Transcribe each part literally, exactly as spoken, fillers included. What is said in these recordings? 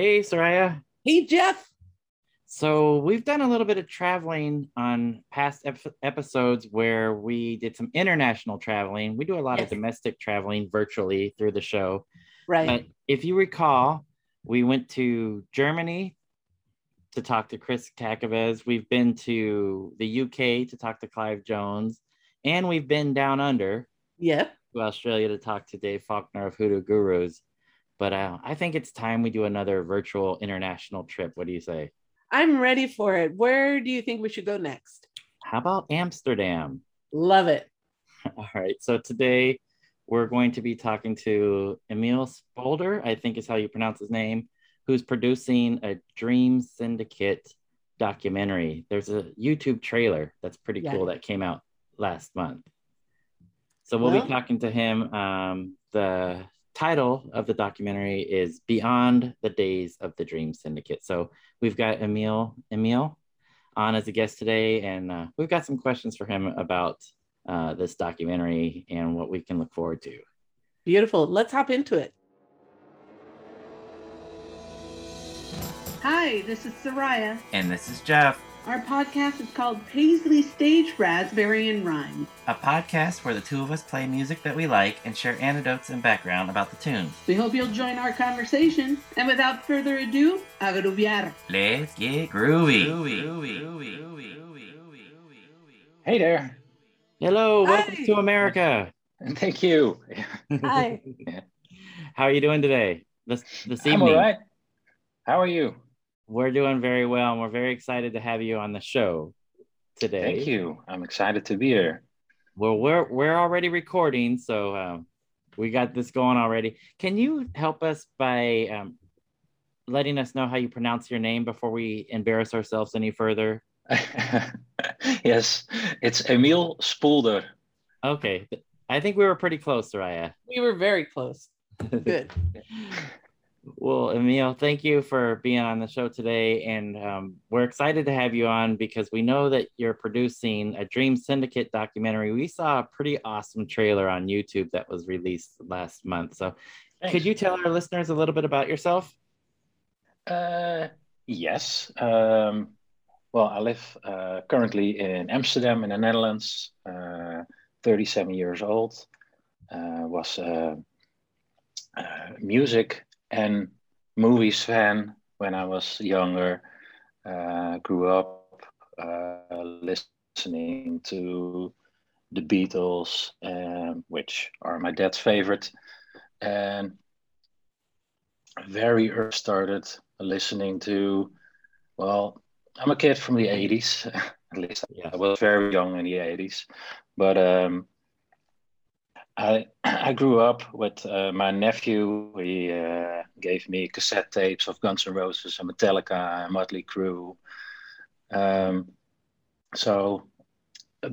Hey, Soraya. Hey, Jeff. So we've done a little bit of traveling on past ep- episodes where we did some international traveling. We do a lot yes. of domestic traveling virtually through the show. Right. But if you recall, we went to Germany to talk to Chris Takavas. We've been to the U K to talk to Clive Jones. And we've been down under yeah. to Australia to talk to Dave Faulkner of Hoodoo Gurus. But uh, I think it's time we do another virtual international trip. What do you say? I'm ready for it. Where do you think we should go next? How about Amsterdam? Love it. All right. So today we're going to be talking to Emil Spolder, I think is how you pronounce his name, who's producing a Dream Syndicate documentary. There's a YouTube trailer that's pretty yeah. cool that came out last month. So we'll well, be talking to him. Um, the title of the documentary is Beyond the Days of the Dream Syndicate. So we've got Emil Emil on as a guest today, and uh, we've got some questions for him about uh, this documentary and what we can look forward to. Beautiful. Let's hop into it. Hi, this is Soraya. And this is Jeff. Our podcast is called Paisley Stage, Raspberry, and Rhyme. A podcast where the two of us play music that we like and share anecdotes and background about the tunes. We hope you'll join our conversation. And without further ado, a groovear. Let's get groovy. Groovy. Groovy. Groovy. Groovy. Hey there. Hello. Hi. Welcome to America. Thank you. Hi. How are you doing today? This, this evening? I'm all right. How are you? We're doing very well, and we're very excited to have you on the show today. Thank you. I'm excited to be here. Well, we're we're already recording, so um, we got this going already. Can you help us by um, letting us know how you pronounce your name before we embarrass ourselves any further? Yes, it's Emil Spolder. Okay. I think we were pretty close, Soraya. We were very close. Good. Well, Emil, thank you for being on the show today, and um, we're excited to have you on because we know that you're producing a Dream Syndicate documentary. We saw a pretty awesome trailer on YouTube that was released last month. So Thanks. Could you tell our listeners a little bit about yourself? Uh, yes. Um, well, I live uh, currently in Amsterdam in the Netherlands, uh, thirty-seven years old, uh, was uh, uh, music and movies fan when I was younger, uh, grew up uh, listening to the Beatles, um, which are my dad's favorite, and very early started listening to, well, I'm a kid from the eighties, at least yeah. I was very young in the eighties, but um, I, I grew up with uh, my nephew. He uh, gave me cassette tapes of Guns N' Roses and Metallica and Motley Crue. Um, so a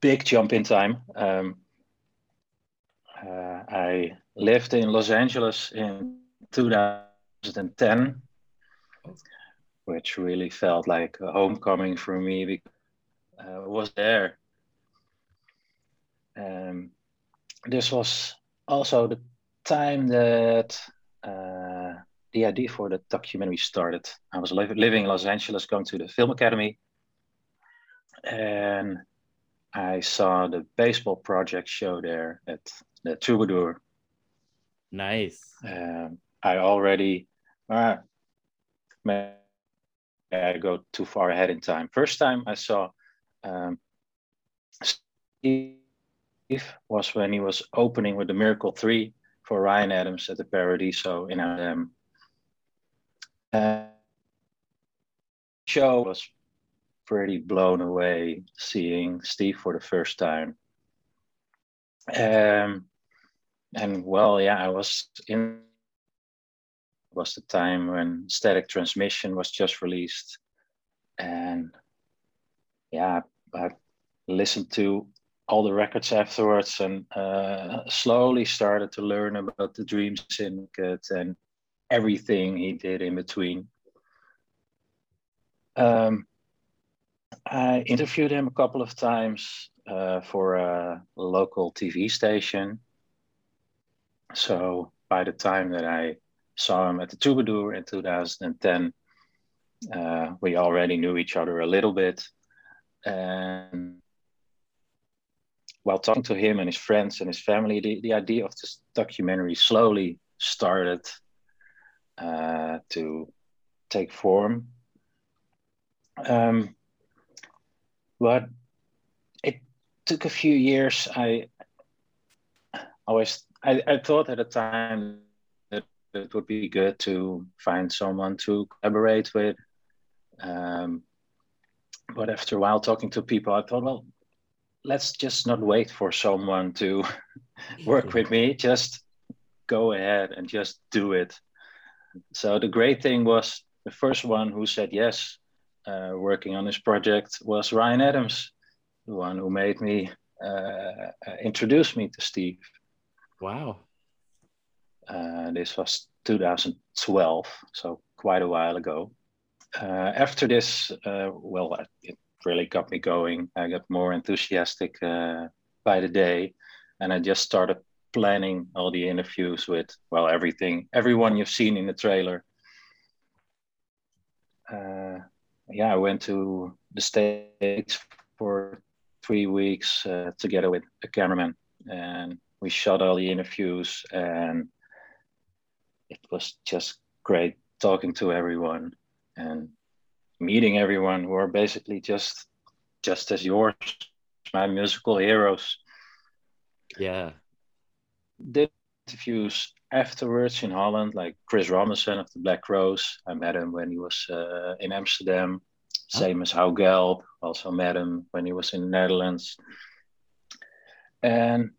big jump in time. Um, uh, I lived in Los Angeles in two thousand ten, which really felt like a homecoming for me because I was there. Um, This was also the time that uh, the idea for the documentary started. I was li- living in Los Angeles, going to the Film Academy, and I saw the Baseball Project show there at the Troubadour. Nice. Um, I already, uh, may I go too far ahead in time. First time I saw um, Steve was when he was opening with the Miracle three for Ryan Adams at the Paradiso in Amsterdam. Uh, show was pretty blown away seeing Steve for the first time. Um, and well, yeah, I was in, was the time when Static Transmission was just released. And yeah, I, I listened to all the records afterwards, and uh, slowly started to learn about the Dream Syndicate and everything he did in between. Um, I interviewed him a couple of times uh, for a local T V station. So by the time that I saw him at the Troubadour in two thousand ten. Uh, we already knew each other a little bit. And while talking to him and his friends and his family, the, the idea of this documentary slowly started uh, to take form. Um, but it took a few years. I always I, I thought at the time that it would be good to find someone to collaborate with. Um, but after a while talking to people, I thought, well, let's just not wait for someone to work with me. Just go ahead and just do it. So the great thing was the first one who said yes, uh, working on this project, was Ryan Adams, the one who made me uh, introduce me to Steve. Wow. Uh, this was two thousand twelve, so quite a while ago. Uh, after this, uh, well, it really got me going. I got more enthusiastic uh, by the day, and I just started planning all the interviews with, well, everything, everyone you've seen in the trailer. Uh, yeah, I went to the States for three weeks uh, together with a cameraman, and we shot all the interviews, and it was just great talking to everyone and meeting everyone who are basically just, just as yours, my musical heroes. Yeah. Did interviews afterwards in Holland, like Chris Robinson of the Black Roses. I met him when he was uh, in Amsterdam. Oh. Same as Hau Gelb. Also met him when he was in the Netherlands. And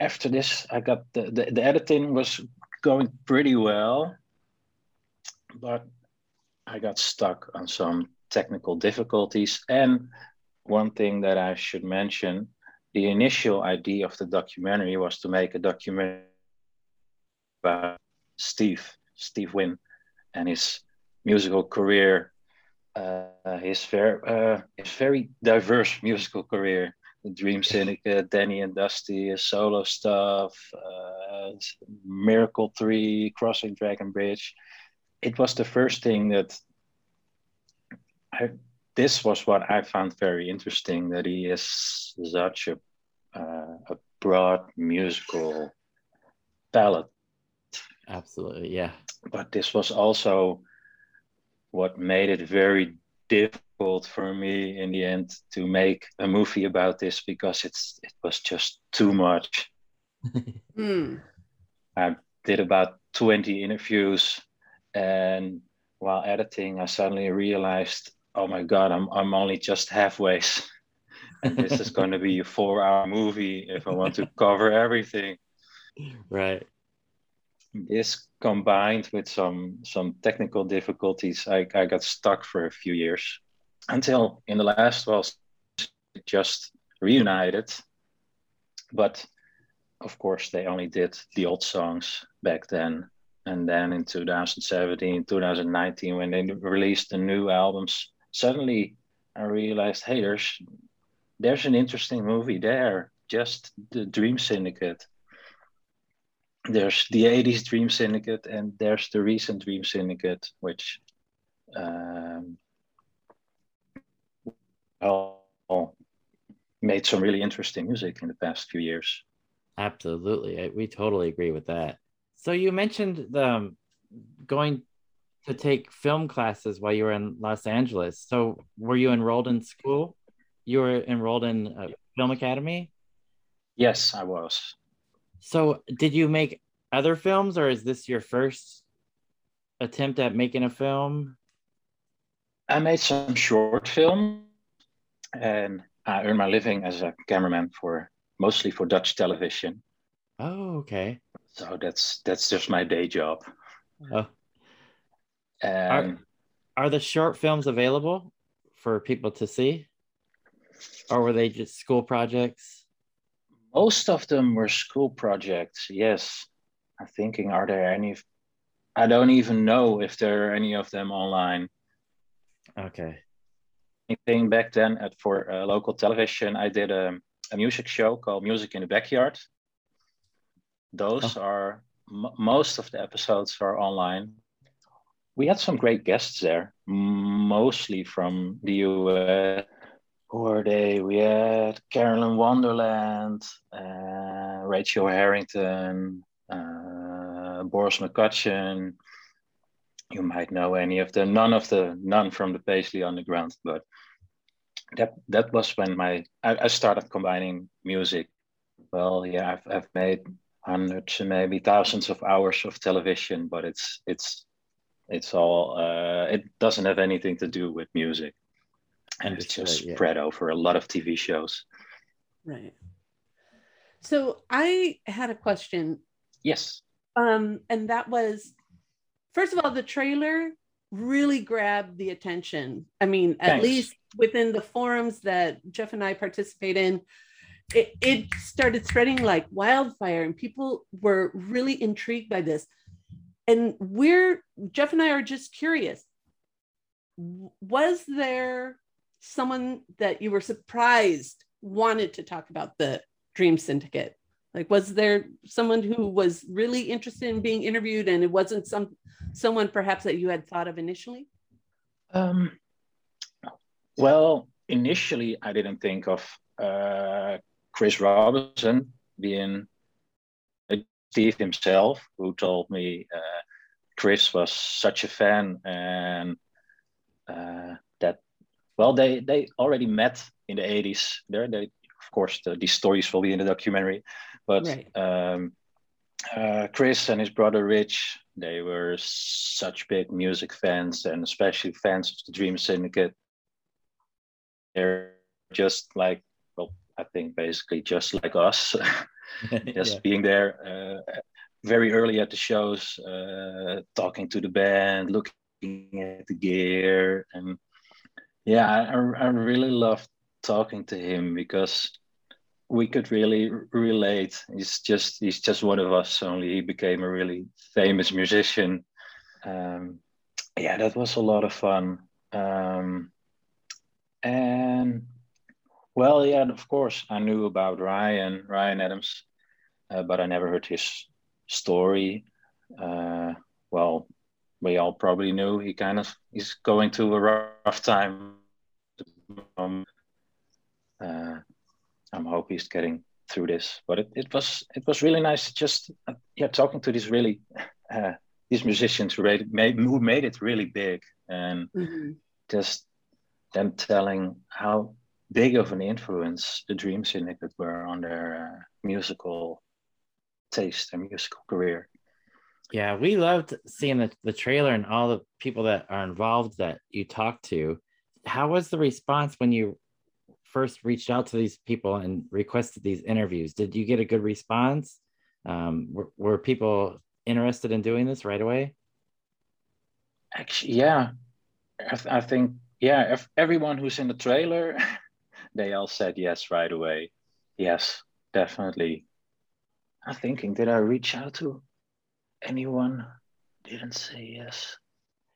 after this, I got the, the, the editing was going pretty well, but I got stuck on some technical difficulties. And one thing that I should mention, the initial idea of the documentary was to make a documentary about Steve, Steve Wynn, and his musical career, uh, his, ver- uh, his very diverse musical career. The Dream Syndicate, Danny and Dusty, solo stuff, uh, Miracle three, Crossing Dragon Bridge. It was the first thing that I, this was what I found very interesting, that he is such a, uh, a broad musical palette. Absolutely, yeah. But this was also what made it very difficult for me in the end to make a movie about this, because it's it was just too much. mm. I did about twenty interviews, and while editing I suddenly realized, oh my god, I'm I'm only just halfway and this is going to be a four-hour movie if I want to cover everything. Right. This combined with some some technical difficulties, I, I got stuck for a few years. Until in the last, well, it just reunited. But of course, they only did the old songs back then. And then in two thousand seventeen, two thousand nineteen, when they released the new albums, suddenly I realized, hey, there's, there's an interesting movie there, just the Dream Syndicate. There's the eighties Dream Syndicate, and there's the recent Dream Syndicate, which... Um, made some really interesting music in the past few years. Absolutely. I, we totally agree with that. So you mentioned the, um, going to take film classes while you were in Los Angeles. So were you enrolled in school? You were enrolled in uh, Film Academy? Yes, I was. So did you make other films, or is this your first attempt at making a film? I made some short films. And I earned my living as a cameraman for mostly for Dutch television. Oh, okay. So that's that's just my day job. Oh. Um, are, are the short films available for people to see? Or were they just school projects? Most of them were school projects, yes. I'm thinking, are there any? I don't even know if there are any of them online. Okay. Thing back then at for uh, local television, I did a, a music show called Music in the Backyard. Those oh. are m- most of the episodes are online. We had some great guests there, mostly from the U S. Who are they? We had Carolyn Wonderland, uh, Rachel Harrington, uh, Boris McCutcheon. You might know any of them. None of the none from the Paisley Underground, but that that was when my I, I started combining music. Well, yeah, I've I've made hundreds and maybe thousands of hours of television, but it's it's it's all uh, it doesn't have anything to do with music, and it's just right, spread yeah. over a lot of T V shows. Right. So I had a question. Yes. Um, and that was. First of all, the trailer really grabbed the attention. I mean, at Thanks. least within the forums that Jeff and I participate in, it, it started spreading like wildfire, and people were really intrigued by this. And we're, Jeff and I are just curious. Was there someone that you were surprised wanted to talk about the Dream Syndicate? Like, was there someone who was really interested in being interviewed, and it wasn't some someone perhaps that you had thought of initially? Um, well, initially, I didn't think of uh, Chris Robinson being Steve himself, who told me uh, Chris was such a fan, and uh, that, well, they, they already met in the eighties. They're, they Of course, the, these stories will be in the documentary, but right. um, uh, Chris and his brother Rich, they were such big music fans, and especially fans of the Dream Syndicate. They're just like, well, I think basically just like us, just yeah. being there uh, very early at the shows, uh, talking to the band, looking at the gear. And yeah, I, I really loved talking to him, because we could really relate. He's just he's just one of us, only he became a really famous musician. Um, yeah, that was a lot of fun. Um, and well, yeah, and of course, I knew about Ryan, Ryan Adams, uh, but I never heard his story. Uh, well, we all probably knew he kind of he's going through a rough time. Um, Uh, I'm hoping he's getting through this, but it, it was it was really nice just uh, yeah talking to these really uh, these musicians who made who made it really big, and mm-hmm. just them telling how big of an influence the Dream Syndicate were on their uh, musical taste and musical career. Yeah, we loved seeing the, the trailer and all the people that are involved that you talked to. How was the response when you first reached out to these people and requested these interviews? Did you get a good response? Um, were, were people interested in doing this right away? Actually, yeah. I, th- I think, yeah, if everyone who's in the trailer, they all said yes right away. Yes, definitely. I'm thinking, did I reach out to anyone? Didn't say yes.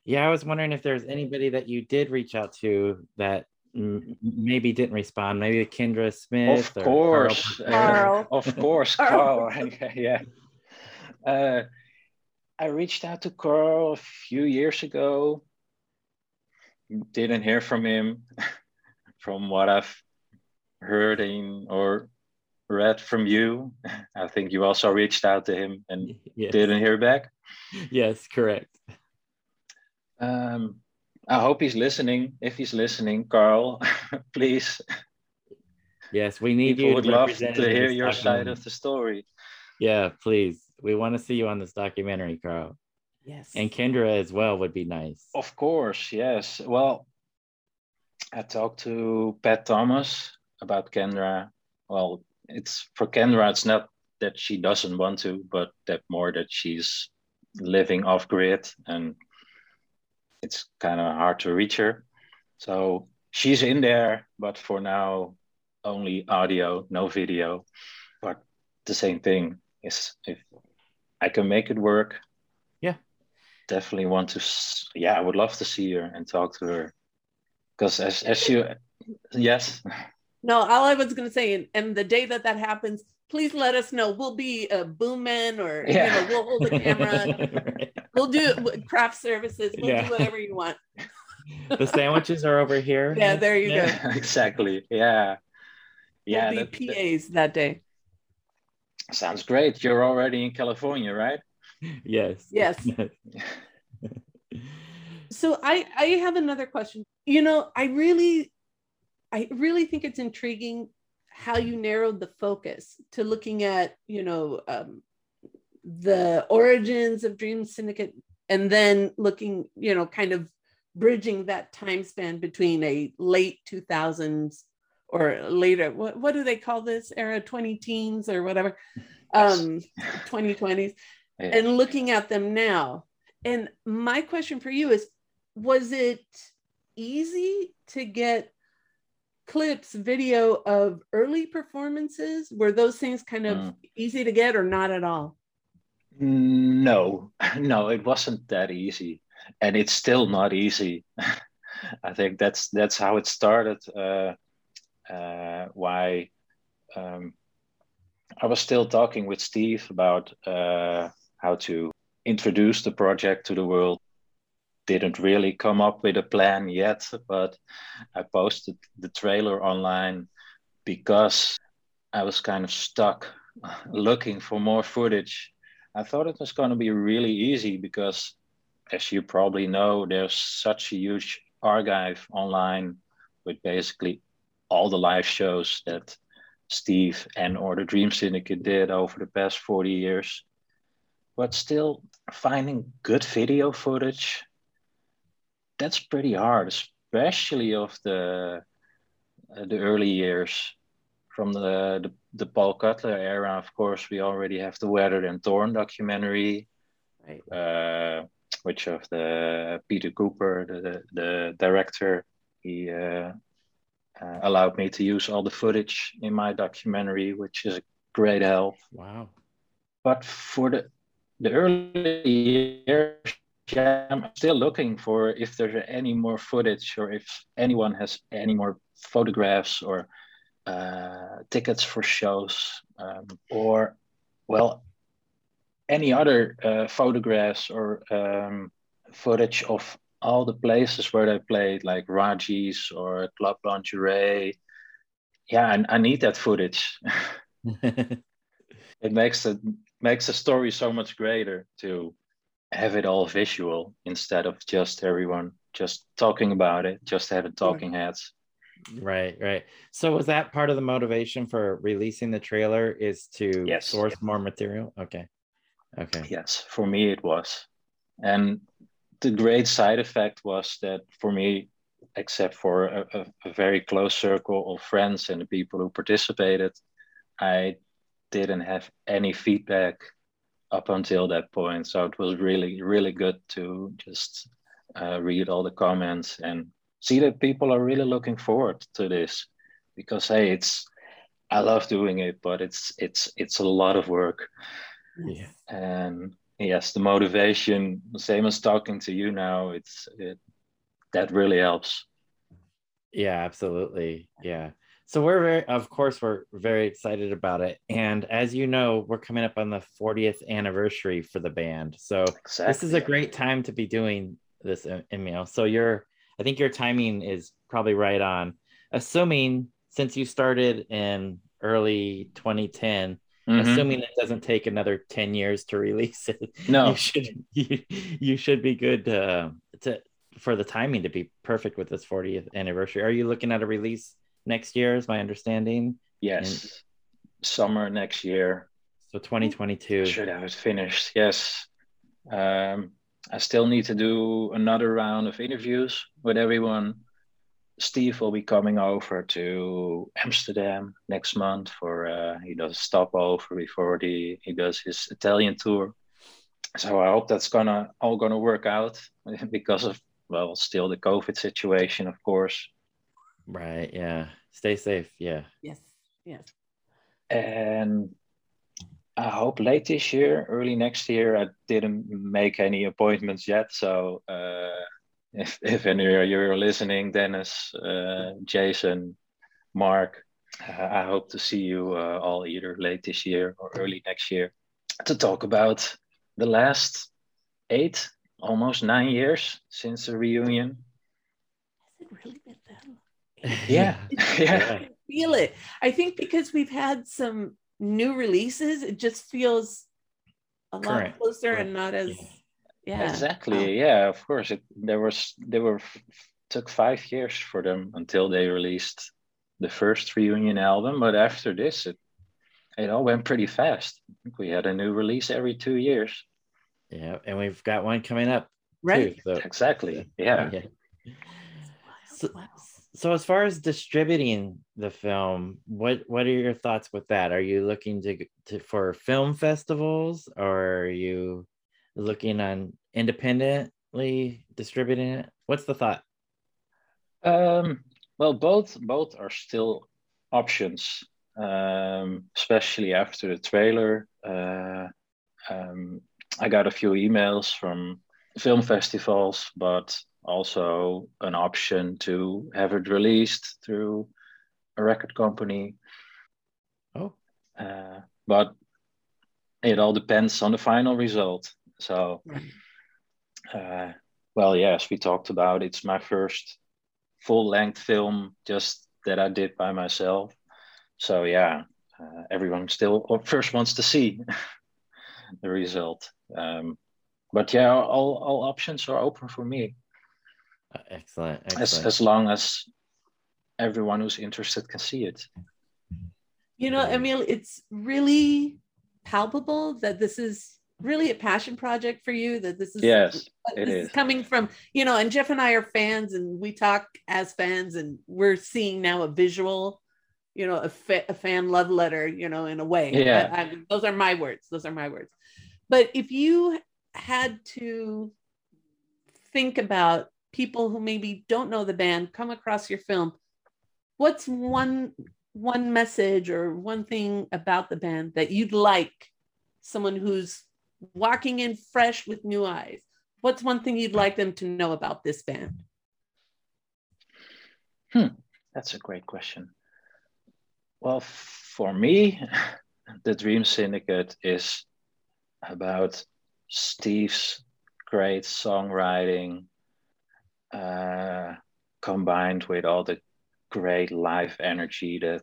Yeah, I was wondering if there's anybody that you did reach out to that maybe didn't respond. Maybe Kendra Smith. Of or course, Carl. Uh, of course, Carl. yeah, uh, I reached out to Carl a few years ago. Didn't hear from him. From what I've heard in or read from you, I think you also reached out to him and yes. didn't hear back. Yes, correct. Um. I hope he's listening. If he's listening, Carl, please. Yes, we need People you. Would love to hear your side of the story. Yeah, please. We want to see you on this documentary, Carl. Yes. And Kendra as well would be nice. Of course, yes. Well, I talked to Pat Thomas about Kendra. Well, it's for Kendra, it's not that she doesn't want to, but that more that she's living off grid, and it's kind of hard to reach her. So she's in there, but for now, only audio, no video. But the same thing is, if I can make it work, yeah, definitely want to, yeah, I would love to see her and talk to her. Because as, as you, yes. No, all I was going to say, and, and the day that that happens, please let us know. We'll be a boomman, or yeah. you know, we'll hold the camera. We'll do craft services. We'll yeah. do whatever you want. The sandwiches are over here. Yeah, there you yeah. go. Exactly. Yeah. Yeah. We'll be that, P As that day. Sounds great. You're already in California, right? Yes. Yes. So I, I have another question. You know, I really, I really think it's intriguing how you narrowed the focus to looking at, you know, um, the origins of Dream Syndicate, and then looking, you know, kind of bridging that time span between a late two thousands or later, what, what do they call this era, twenty teens or whatever, um, twenty twenties, yeah. and looking at them now. And my question for you is, was it easy to get clips, video of early performances? Were those things kind of mm. easy to get, or not at all? No, no, it wasn't that easy. And it's still not easy. I think that's that's how it started. Uh, uh, why um, I was still talking with Steve about uh, how to introduce the project to the world. Didn't really come up with a plan yet, but I posted the trailer online because I was kind of stuck looking for more footage. I thought it was going to be really easy because, as you probably know, there's such a huge archive online with basically all the live shows that Steve and or the Dream Syndicate did over the past forty years. But still, finding good video footage, that's pretty hard, especially of the uh, the early years. From the, the, the Paul Cutler era, of course, we already have the Weathered and Thorn documentary. Right. Uh, which of the Peter Cooper, the, the director, he uh, uh, allowed me to use all the footage in my documentary, which is a great help. Wow. But for the, the early years, yeah, I'm still looking for if there's any more footage, or if anyone has any more photographs or uh, tickets for shows, um, or, well, any other uh, photographs or um, footage of all the places where they played, like Raji's or Club Lingerie. Yeah, and I need that footage. It makes the makes the story so much greater to have it all visual instead of just everyone just talking about it, just having talking heads. Right, right. So was that part of the motivation for releasing the trailer, is to yes. source more material? Okay. Okay. Yes, for me it was. And the great side effect was that for me, except for a, a, a very close circle of friends and the people who participated, I didn't have any feedback up until that point. So it was really, really good to just uh, read all the comments and see that people are really looking forward to this, because, hey, it's, I love doing it, but it's, it's, it's a lot of work. Yeah. And yes, the motivation, same as talking to you now, it's it, that really helps. Yeah, absolutely. Yeah. So we're very, of course, we're very excited about it. And as you know, we're coming up on the fortieth anniversary for the band. So exactly. This is a great time to be doing this, Emil. So your, I think your timing is probably right on. Assuming, since you started in early twenty ten, mm-hmm. assuming it doesn't take another ten years to release it, no, you should you, you should be good uh, to for the timing to be perfect with this fortieth anniversary. Are you looking at a release next year, is my understanding? Yes, and summer next year. So twenty twenty-two. Should have it finished, yes. Um, I still need to do another round of interviews with everyone. Steve will be coming over to Amsterdam next month for, uh, he does a stopover before the, he does his Italian tour. So I hope that's gonna all gonna work out because of, well, still the COVID situation, of course. Right, yeah. Stay safe, yeah. Yes, yes. And I hope late this year, early next year. I didn't make any appointments yet, so uh, if if any of you are listening, Dennis, uh, Jason, Mark, uh, I hope to see you uh, all either late this year or early next year to talk about the last eight, almost nine years since the reunion. Has it really been that long? Yeah. Yeah. I feel it. I think because we've had some new releases, it just feels a lot Correct. closer Correct. and not as... Yeah. Exactly. Um, yeah, of course. It, there was, they were, took five years for them until they released the first reunion album. But after this, it, it all went pretty fast. I think we had a new release every two years. Yeah. And we've got one coming up. Right. Too, so. Exactly. Yeah. Okay. So, so as far as distributing the film, what, what are your thoughts with that? Are you looking to, to for film festivals, or are you looking on independently distributing it? What's the thought? Um, well, both both are still options, um, especially after the trailer. Uh, um, I got a few emails from film festivals, but also an option to have it released through a record company. Oh. Uh, but it all depends on the final result. So, uh, well, yes, we talked about it's my first full-length film just that I did by myself. So, yeah, uh, everyone still or first wants to see the result. Um, but, yeah, all, all options are open for me. Excellent. Excellent. As, as long as everyone who's interested can see it. You know, Emil, it's really palpable that this is really a passion project for you, that this is, yes, this is. is coming from, you know, and Jeff and I are fans and we talk as fans, and we're seeing now a visual, you know, a, fa- a fan love letter, you know, in a way. Yeah. I, I, those are my words. Those are my words. But if you had to think about people who maybe don't know the band, come across your film, what's one, one message or one thing about the band that you'd like someone who's walking in fresh with new eyes, what's one thing you'd like them to know about this band? Hmm, that's a great question. Well, for me, the Dream Syndicate is about Steve's great songwriting uh, combined with all the great live energy that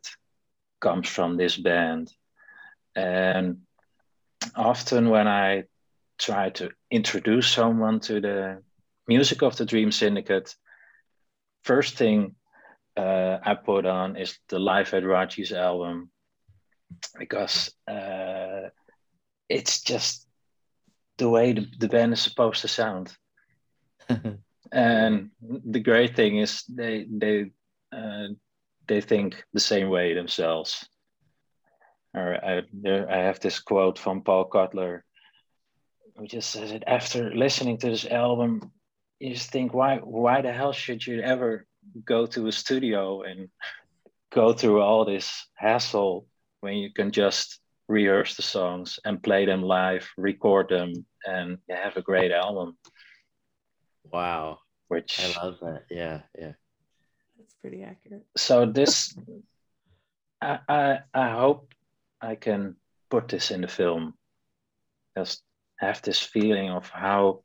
comes from this band. And often when I try to introduce someone to the music of the Dream Syndicate, first thing uh, I put on is the Live at Raji's album, because uh, it's just the way the, the band is supposed to sound. And the great thing is they they uh, they think the same way themselves. Or I, I have this quote from Paul Cutler, who just says it, after listening to this album, you just think, why why the hell should you ever go to a studio and go through all this hassle when you can just rehearse the songs and play them live, record them, and have a great album. Wow. Which I love that. Yeah, yeah. That's pretty accurate. So this, I, I I hope I can put this in the film. Just have this feeling of how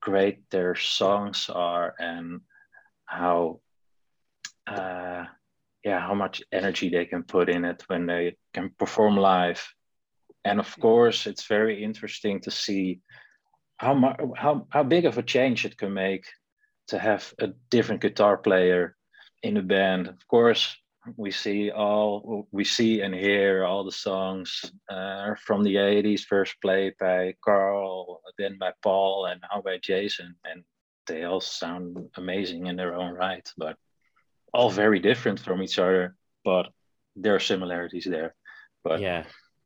great their songs are and how, uh, yeah, how much energy they can put in it when they can perform live. And of course, it's very interesting to see how much, how, how big of a change it can make to have a different guitar player in the band. Of course, we see all we see and hear all the songs uh, from the eighties, first played by Carl, then by Paul, and now by Jason, and they all sound amazing in their own right, but all very different from each other, but there are similarities there. But yeah,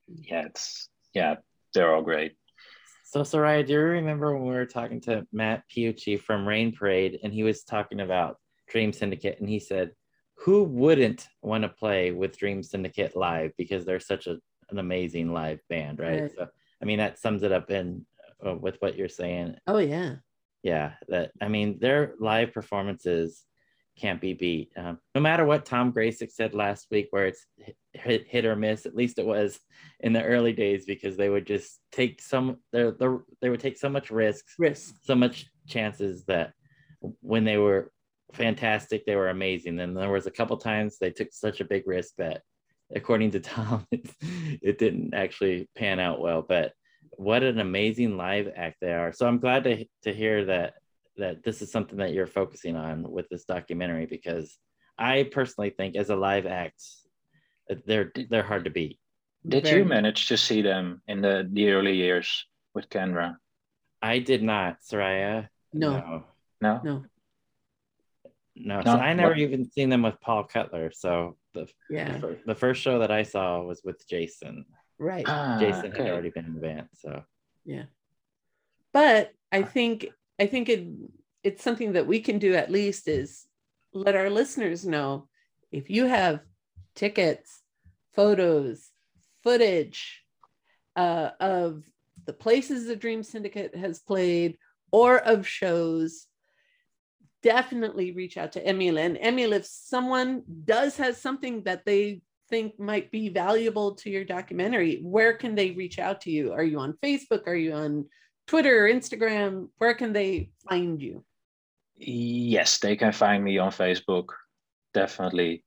yeah, it's yeah, they're all great. So Soraya, do you remember when we were talking to Matt Piucci from Rain Parade, and he was talking about Dream Syndicate, and he said, who wouldn't want to play with Dream Syndicate live, because they're such a, an amazing live band, right? right? So, I mean, that sums it up in uh, with what you're saying. Oh yeah, yeah. That I mean, their live performances can't be beat. Um, no matter what Tom Grasic said last week, where it's hit, hit or miss, at least it was in the early days, because they would just take some, they're, they're, they would take so much risks, risks, so much chances that when they were fantastic, they were amazing. And there was a couple times they took such a big risk that, according to Tom, it, it didn't actually pan out well. But what an amazing live act they are. So I'm glad to to hear that that this is something that you're focusing on with this documentary, because I personally think as a live act, they're they're hard to beat. Did Very you manage to see them in the, the early years with Kendra? I did not, Soraya. No. No? No. No, no. So I never what? even seen them with Paul Cutler. So the, yeah. the, first, the first show that I saw was with Jason. Right. Ah, Jason okay. had already been in the band, so. Yeah. But I think... I think it it's something that we can do, at least, is let our listeners know if you have tickets, photos, footage uh, of the places the Dream Syndicate has played or of shows, definitely reach out to Emil. And Emil, if someone does has something that they think might be valuable to your documentary, where can they reach out to you? Are you on Facebook? Are you on Twitter, Instagram? Where can they find you? Yes, they can find me on Facebook, definitely.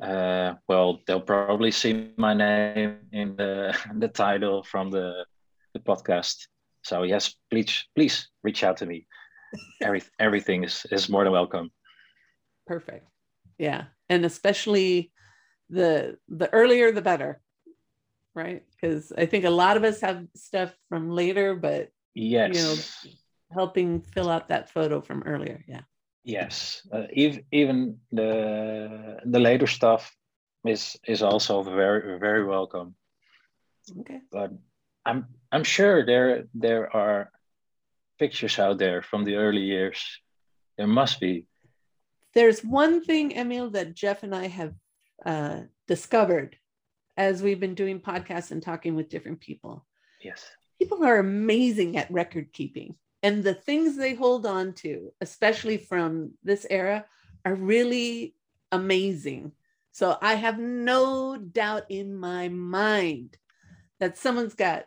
Uh, well, they'll probably see my name in the the title from the the podcast. So yes, please please reach out to me. Every, everything is, is more than welcome. Perfect. Yeah, and especially the the earlier the better, right? Because I think a lot of us have stuff from later, but yes, you know, helping fill out that photo from earlier. Yeah. Yes. Uh, even even the the later stuff is is also very very welcome. Okay. But I'm I'm sure there there are pictures out there from the early years. There must be. There's one thing, Emil, that Jeff and I have uh, discovered as we've been doing podcasts and talking with different people. Yes. People are amazing at record keeping, and the things they hold on to, especially from this era, are really amazing. So I have no doubt in my mind that someone's got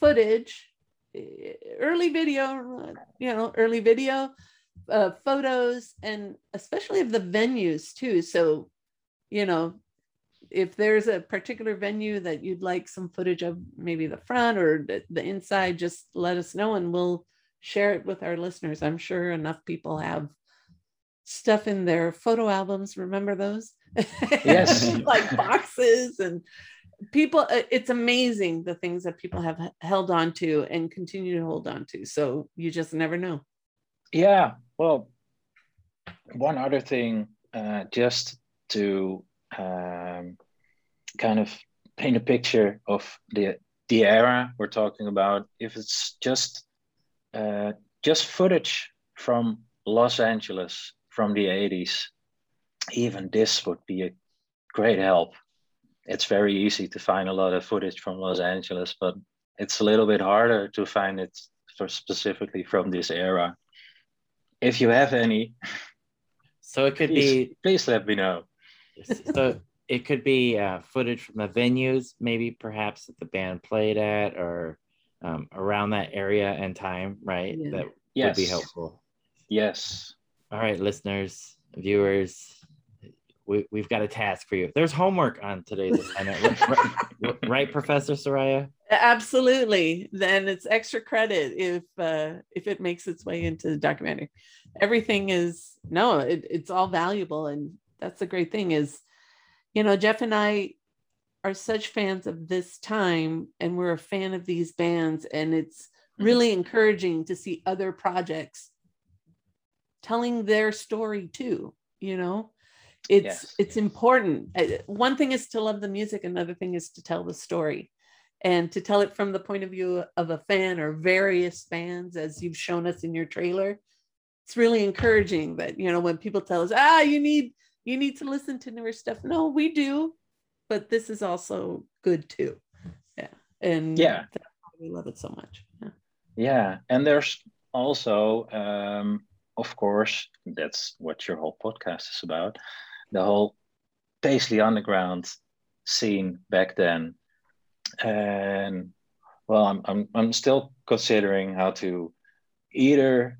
footage, early video, you know, early video, uh, photos, and especially of the venues too. So, you know, if there's a particular venue that you'd like some footage of, maybe the front or the, the inside, just let us know and we'll share it with our listeners. I'm sure enough people have stuff in their photo albums. Remember those? Yes. Like boxes, and people, it's amazing the things that people have held on to and continue to hold on to. So you just never know. Yeah. Well, one other thing, uh, just to, Um, kind of paint a picture of the the era we're talking about. If it's just uh, just footage from Los Angeles from the eighties, even this would be a great help. It's very easy to find a lot of footage from Los Angeles, but it's a little bit harder to find it for specifically from this era. If you have any, so it could please, be. Please let me know. So it could be uh, footage from the venues, maybe perhaps that the band played at, or um, around that area and time, right? Yeah. That yes. would be helpful. Yes. All right, listeners, viewers, we, we've got a task for you. There's homework on today's assignment. right, right, Professor Soraya? Absolutely. Then it's extra credit if uh, if it makes its way into the documentary. Everything is, no, it, it's all valuable, and that's the great thing is, you know, Jeff and I are such fans of this time, and we're a fan of these bands, and it's really encouraging to see other projects telling their story too. You know, it's, yes. it's important. One thing is to love the music. Another thing is to tell the story, and to tell it from the point of view of a fan or various fans, as you've shown us in your trailer. It's really encouraging that, you know, when people tell us, ah, you need, You need to listen to newer stuff. No, we do, but this is also good too. Yeah, and yeah, that's why we love it so much. Yeah, yeah. And there's also um, of course, that's what your whole podcast is about. The whole Paisley Underground scene back then. And well, I'm I'm I'm still considering how to either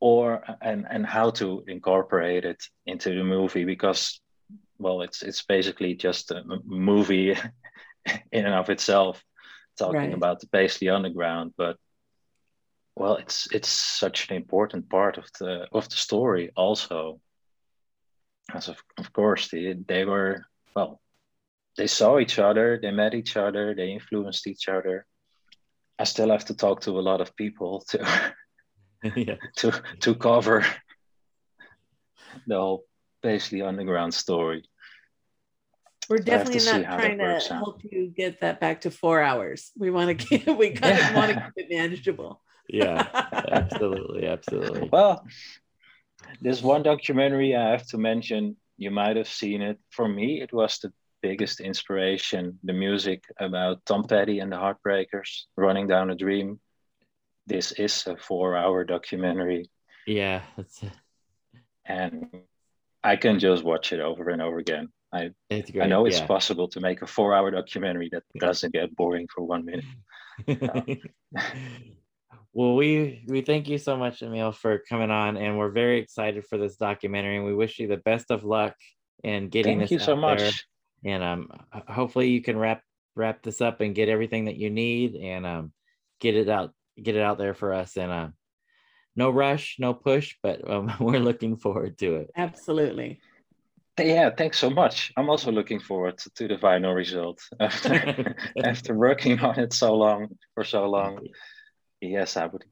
or and, and how to incorporate it into the movie, because well, it's it's basically just a movie in and of itself, talking right. about the Paisley Underground, but well, it's it's such an important part of the of the story also. As of, of course they they were well, they saw each other, they met each other, they influenced each other. I still have to talk to a lot of people to yeah. to to cover the whole Paisley Underground story. We're definitely so not trying to help out. You get that back to four hours. We want to keep we kind yeah. of want to keep it manageable. Yeah, absolutely, absolutely. Well, there's one documentary I have to mention. You might have seen it. For me, it was the biggest inspiration, the music about Tom Petty and the Heartbreakers, Running Down a Dream. This is a four-hour documentary. Yeah. That's a... And I can just watch it over and over again. I, I know it's yeah. possible to make a four-hour documentary that doesn't get boring for one minute. So. Well, we we thank you so much, Emil, for coming on, and we're very excited for this documentary, and we wish you the best of luck in getting thank this out so much. There. And um, hopefully you can wrap wrap this up and get everything that you need, and um, get it out get it out there for us. And uh, no rush, no push, but um, we're looking forward to it. Absolutely. Yeah, thanks so much. I'm also looking forward to the final result after after working on it so long for so long. Yes, I would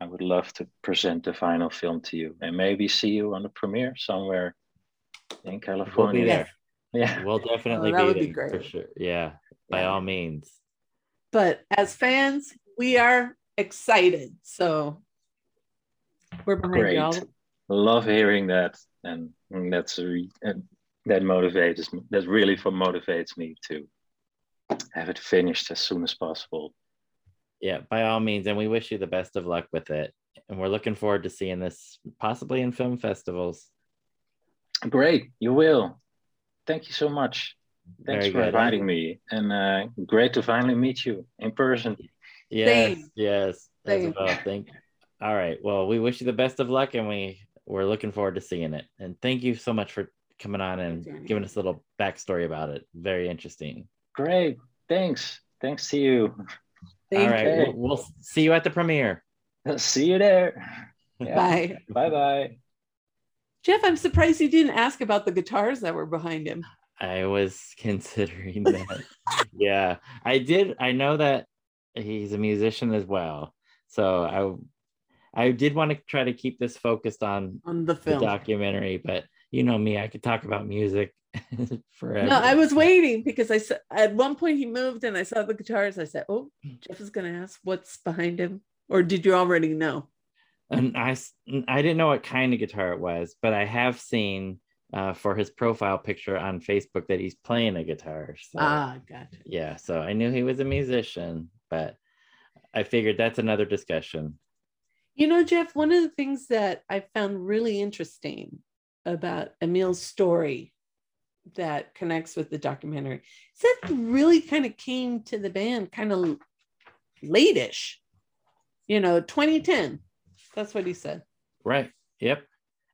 I would love to present the final film to you, and maybe see you on the premiere somewhere in California. We'll be there. Yeah, we'll definitely well, that be, would be great for sure. Yeah, by yeah. all means. But as fans, we are excited, so we're behind great. Y'all. Love hearing that, and that's re- and that motivates me. That really motivates me to have it finished as soon as possible. Yeah, by all means, and we wish you the best of luck with it. And we're looking forward to seeing this possibly in film festivals. Great, you will. Thank you so much. Thanks Very for good. Inviting me. And uh, great to finally meet you in person. Yes, Same. yes. Same. As well. Thank you. All right. Well, we wish you the best of luck, and we, we're looking forward to seeing it. And thank you so much for coming on and giving us a little backstory about it. Very interesting. Great. Thanks. Thanks to you. Thank All right. You. We'll, we'll see you at the premiere. See you there. Yeah. Bye. Bye-bye. Jeff, I'm surprised you didn't ask about the guitars that were behind him. I was considering that. Yeah, I did. I know that he's a musician as well. So I I did want to try to keep this focused on, on the, film. The documentary, but you know me, I could talk about music forever. No, I was waiting because I said at one point he moved and I saw the guitars. I said, oh, Jeff is going to ask what's behind him. Or did you already know? And I, I didn't know what kind of guitar it was, but I have seen uh, for his profile picture on Facebook that he's playing a guitar. So, ah, gotcha. Yeah, so I knew he was a musician, but I figured that's another discussion. You know, Jeff, one of the things that I found really interesting about Emil's story that connects with the documentary is that really kind of came to the band kind of late-ish, you know, twenty ten. That's what he said. Right. Yep.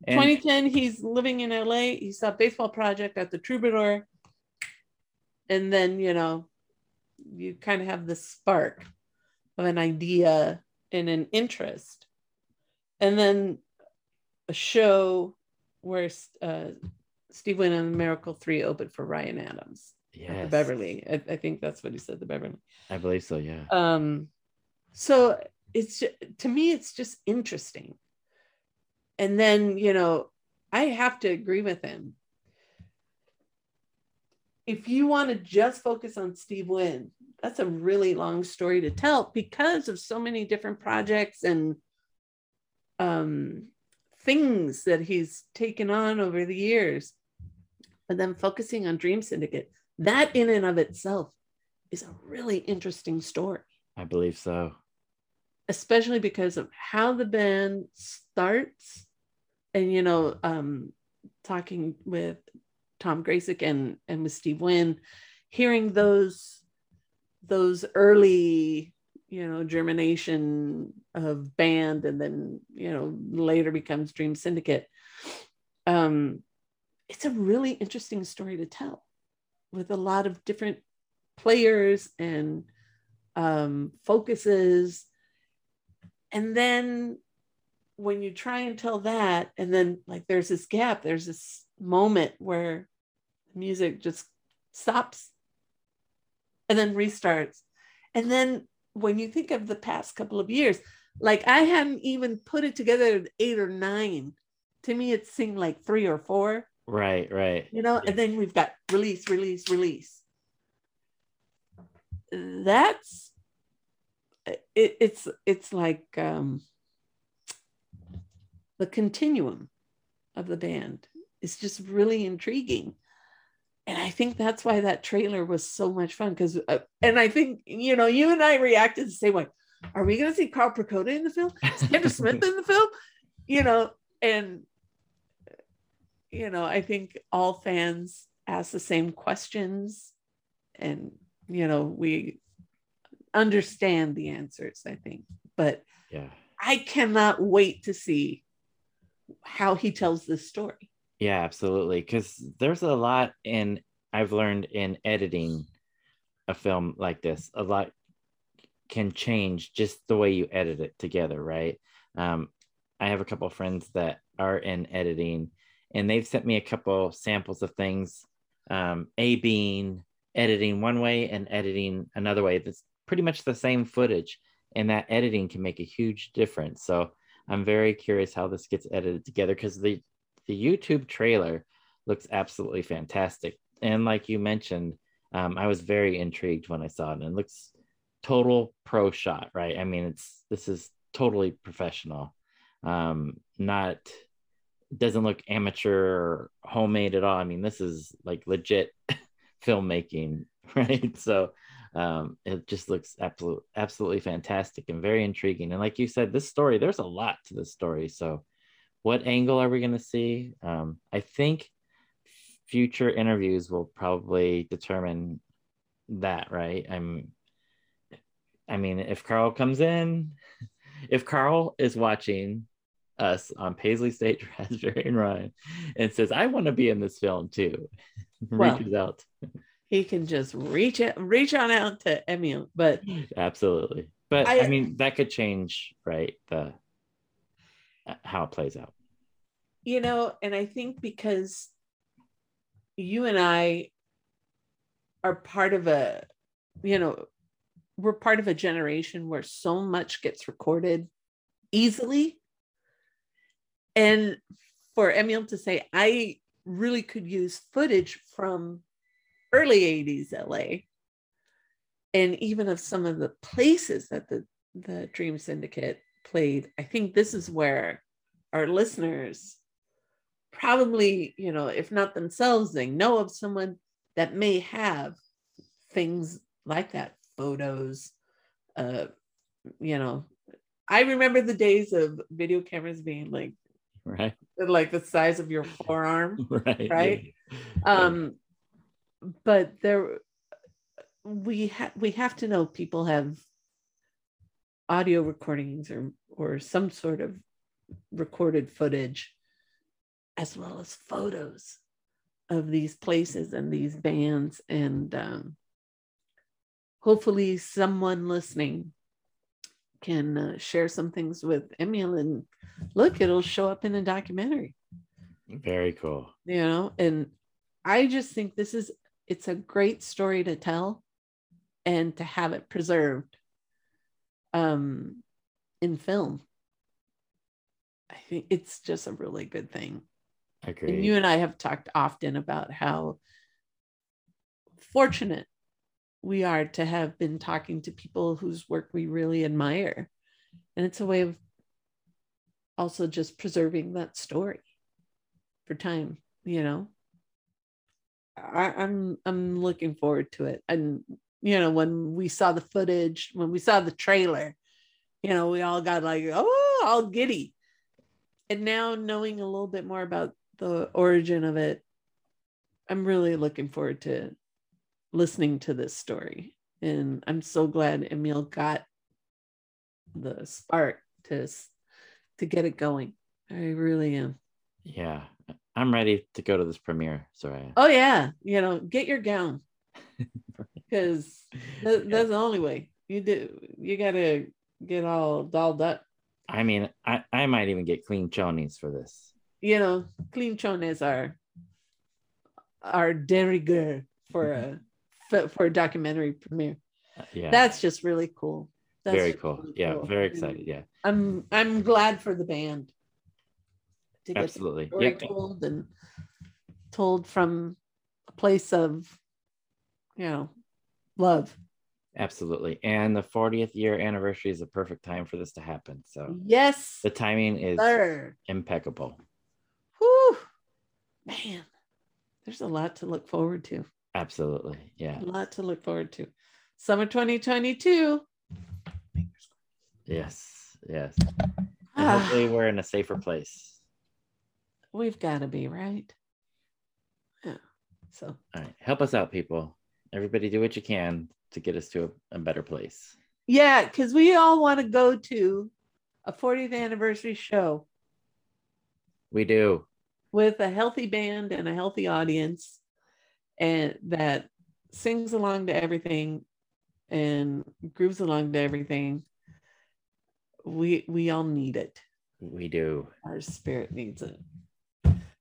And twenty ten, he's living in L A. He saw Baseball Project at the Troubadour. And then, you know, you kind of have the spark of an idea and an interest. And then a show where uh, Steve Wynn and Miracle three opened for Ryan Adams. Yes. The Beverly. I, I think that's what he said, the Beverly. I believe so, yeah. Um. So... It's just, to me, it's just interesting. And then, you know, I have to agree with him. If you want to just focus on Steve Wynn, that's a really long story to tell because of so many different projects and um, things that he's taken on over the years. But then focusing on Dream Syndicate, that in and of itself is a really interesting story. I believe so. Especially because of how the band starts and, you know, um, talking with Tom Grasic and, and with Steve Wynn, hearing those, those early, you know, germination of band, and then, you know, later becomes Dream Syndicate. Um, it's a really interesting story to tell, with a lot of different players and um, focuses. And then when you try and tell that, and then like there's this gap, there's this moment where music just stops and then restarts. And then when you think of the past couple of years, like I hadn't even put it together at eight or nine. To me, it seemed like three or four. Right, right. You know, and then we've got release, release, release. That's, it, it's it's like um, the continuum of the band is just really intriguing. And I think that's why that trailer was so much fun. Because, uh, and I think, you know, you and I reacted the same way. Are we going to see Carl Precoda in the film? Is Kendra Smith in the film? You know, and, you know, I think all fans ask the same questions, and, you know, we understand the answers, I think. But yeah, I cannot wait to see how he tells this story. Yeah, absolutely. Because there's a lot in, I've learned in editing a film like this, a lot can change just the way you edit it together, right? Um, I have a couple of friends that are in editing, and they've sent me a couple samples of things, um, A being editing one way and editing another way. That's pretty much the same footage, and that editing can make a huge difference. So I'm very curious how this gets edited together, because the The YouTube trailer looks absolutely fantastic. And like you mentioned, um, I was very intrigued when I saw it, and it looks total pro shot, right? I mean, it's, this is totally professional. Um, not, doesn't look amateur or homemade at all. I mean, this is like legit filmmaking, right? So um, it just looks absolutely, absolutely fantastic and very intriguing. And like you said, this story, there's a lot to this story. So what angle are we going to see? Um, I think future interviews will probably determine that, right? I'm, I mean, if Carl comes in, if Carl is watching us on Paisley Stage, Raspberry, and Rhyme, and says, I want to be in this film too, well, reaches out. He can just reach out, reach on out to Emil, but. Absolutely. But I, I mean, that could change, right? The, how it plays out, you know. And I think because you and I are part of a, you know, we're part of a generation where so much gets recorded easily, and for Emil to say, I really could use footage from early eighties L A, and even of some of the places that the the Dream Syndicate played, I think this is where our listeners probably, you know, if not themselves, they know of someone that may have things like that, photos. Uh, you know, I remember the days of video cameras being like, right, like the size of your forearm, right? Right? Yeah. Um, but there, we ha- we have to know people have audio recordings or or some sort of recorded footage, as well as photos of these places and these bands. And um, hopefully someone listening can uh, share some things with Emil, and look, it'll show up in a documentary. Very cool. You know, and I just think this is, it's a great story to tell, and to have it preserved um in film, I think it's just a really good thing. Agreed. And you and I have talked often about how fortunate we are to have been talking to people whose work we really admire, and it's a way of also just preserving that story for time, you know. I, I'm I'm looking forward to it. And you know, when we saw the footage, when we saw the trailer, you know, we all got like, oh, all giddy. And now knowing a little bit more about the origin of it, I'm really looking forward to listening to this story. And I'm so glad Emil got the spark to to get it going. I really am. Yeah, I'm ready to go to this premiere, Soraya. Oh yeah, you know, get your gown, because that, that's the only way. You do. You gotta get all dolled up. I mean, I, I might even get clean chonies for this. You know, clean chonies are are de rigueur for a for, for a documentary premiere. Yeah, that's just really cool. That's very cool. Really yeah, cool. Very excited. Yeah, I'm I'm glad for the band. To get Absolutely. The yep. told and told from a place of, you know, love. Absolutely. And the fortieth year anniversary is a perfect time for this to happen. So yes, the timing is sir. impeccable. Whew. Man, there's a lot to look forward to. Absolutely. Yeah. A lot to look forward to. Summer twenty twenty-two. Yes. Yes. Ah. Hopefully we're in a safer place. We've got to be, right? Yeah. So. All right. Help us out, people. Everybody do what you can to get us to a, a better place. Yeah, because we all want to go to a fortieth anniversary show. We do. With a healthy band and a healthy audience, and that sings along to everything and grooves along to everything. We we all need it. We do. Our spirit needs it.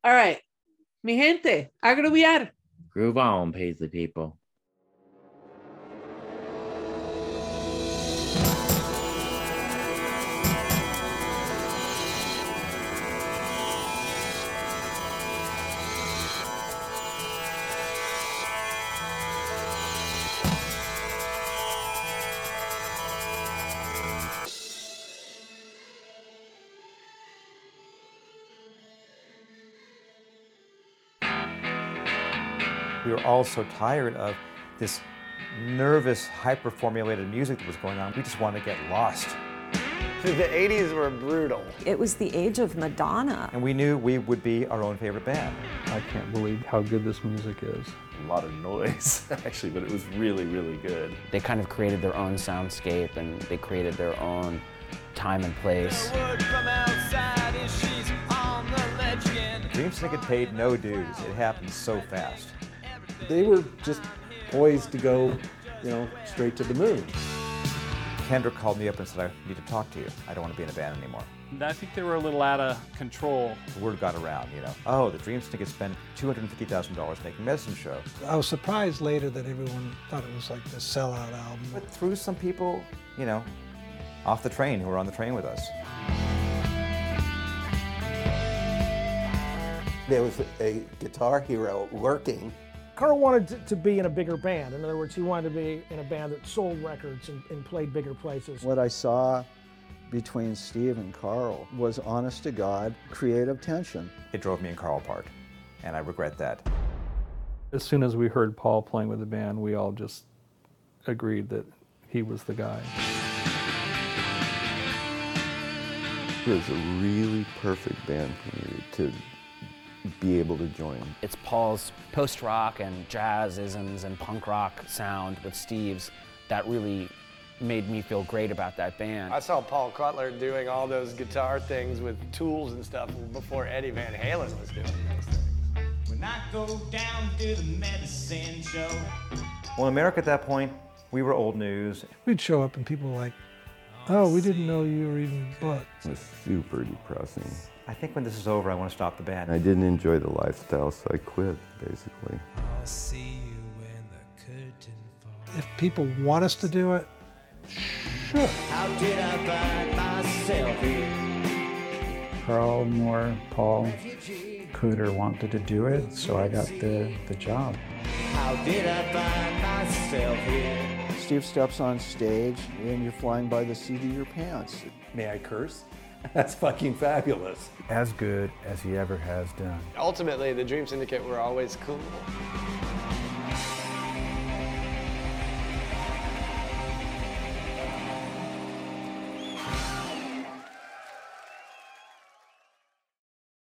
All right. Mi gente, agroviar. Groove on, Paisley people. All so tired of this nervous, hyper-formulated music that was going on. We just wanted to get lost. The eighties were brutal. It was the age of Madonna. And we knew we would be our own favorite band. I can't believe how good this music is. A lot of noise, actually, but it was really, really good. They kind of created their own soundscape, and they created their own time and place. Dream Syndicate paid no dues. It happened so fast. They were just poised to go, you know, straight to the moon. Kendra called me up and said, I need to talk to you. I don't want to be in a band anymore. I think they were a little out of control. The word got around, you know. Oh, the Dream Syndicate spent two hundred fifty thousand dollars making Medicine Show. I was surprised later that everyone thought it was like the sellout album. But threw some people, you know, off the train who were on the train with us. There was a guitar hero lurking. Carl wanted to be in a bigger band. In other words, he wanted to be in a band that sold records and, and played bigger places. What I saw between Steve and Carl was, honest to God, creative tension. It drove me and Carl apart, and I regret that. As soon as we heard Paul playing with the band, we all just agreed that he was the guy. It was a really perfect band community to be able to join. It's Paul's post-rock and jazz isms and punk rock sound with Steve's that really made me feel great about that band. I saw Paul Cutler doing all those guitar things with tools and stuff before Eddie Van Halen was doing it. When I go down to the medicine show. Well, in America at that point, we were old news. We'd show up and people were like, oh, we didn't know you were even booked. It was super depressing. I think when this is over, I want to stop the band. I didn't enjoy the lifestyle, so I quit, basically. I'll see you when the curtain falls. If people want us to do it, sure. How did I find myself here? Carl Moore, Paul Cooter wanted to do it, so I got the, the job. How did I find myself here? Steve steps on stage, and you're flying by the seat of your pants. May I curse? That's fucking fabulous. As good as he ever has done. Ultimately, the Dream Syndicate were always cool.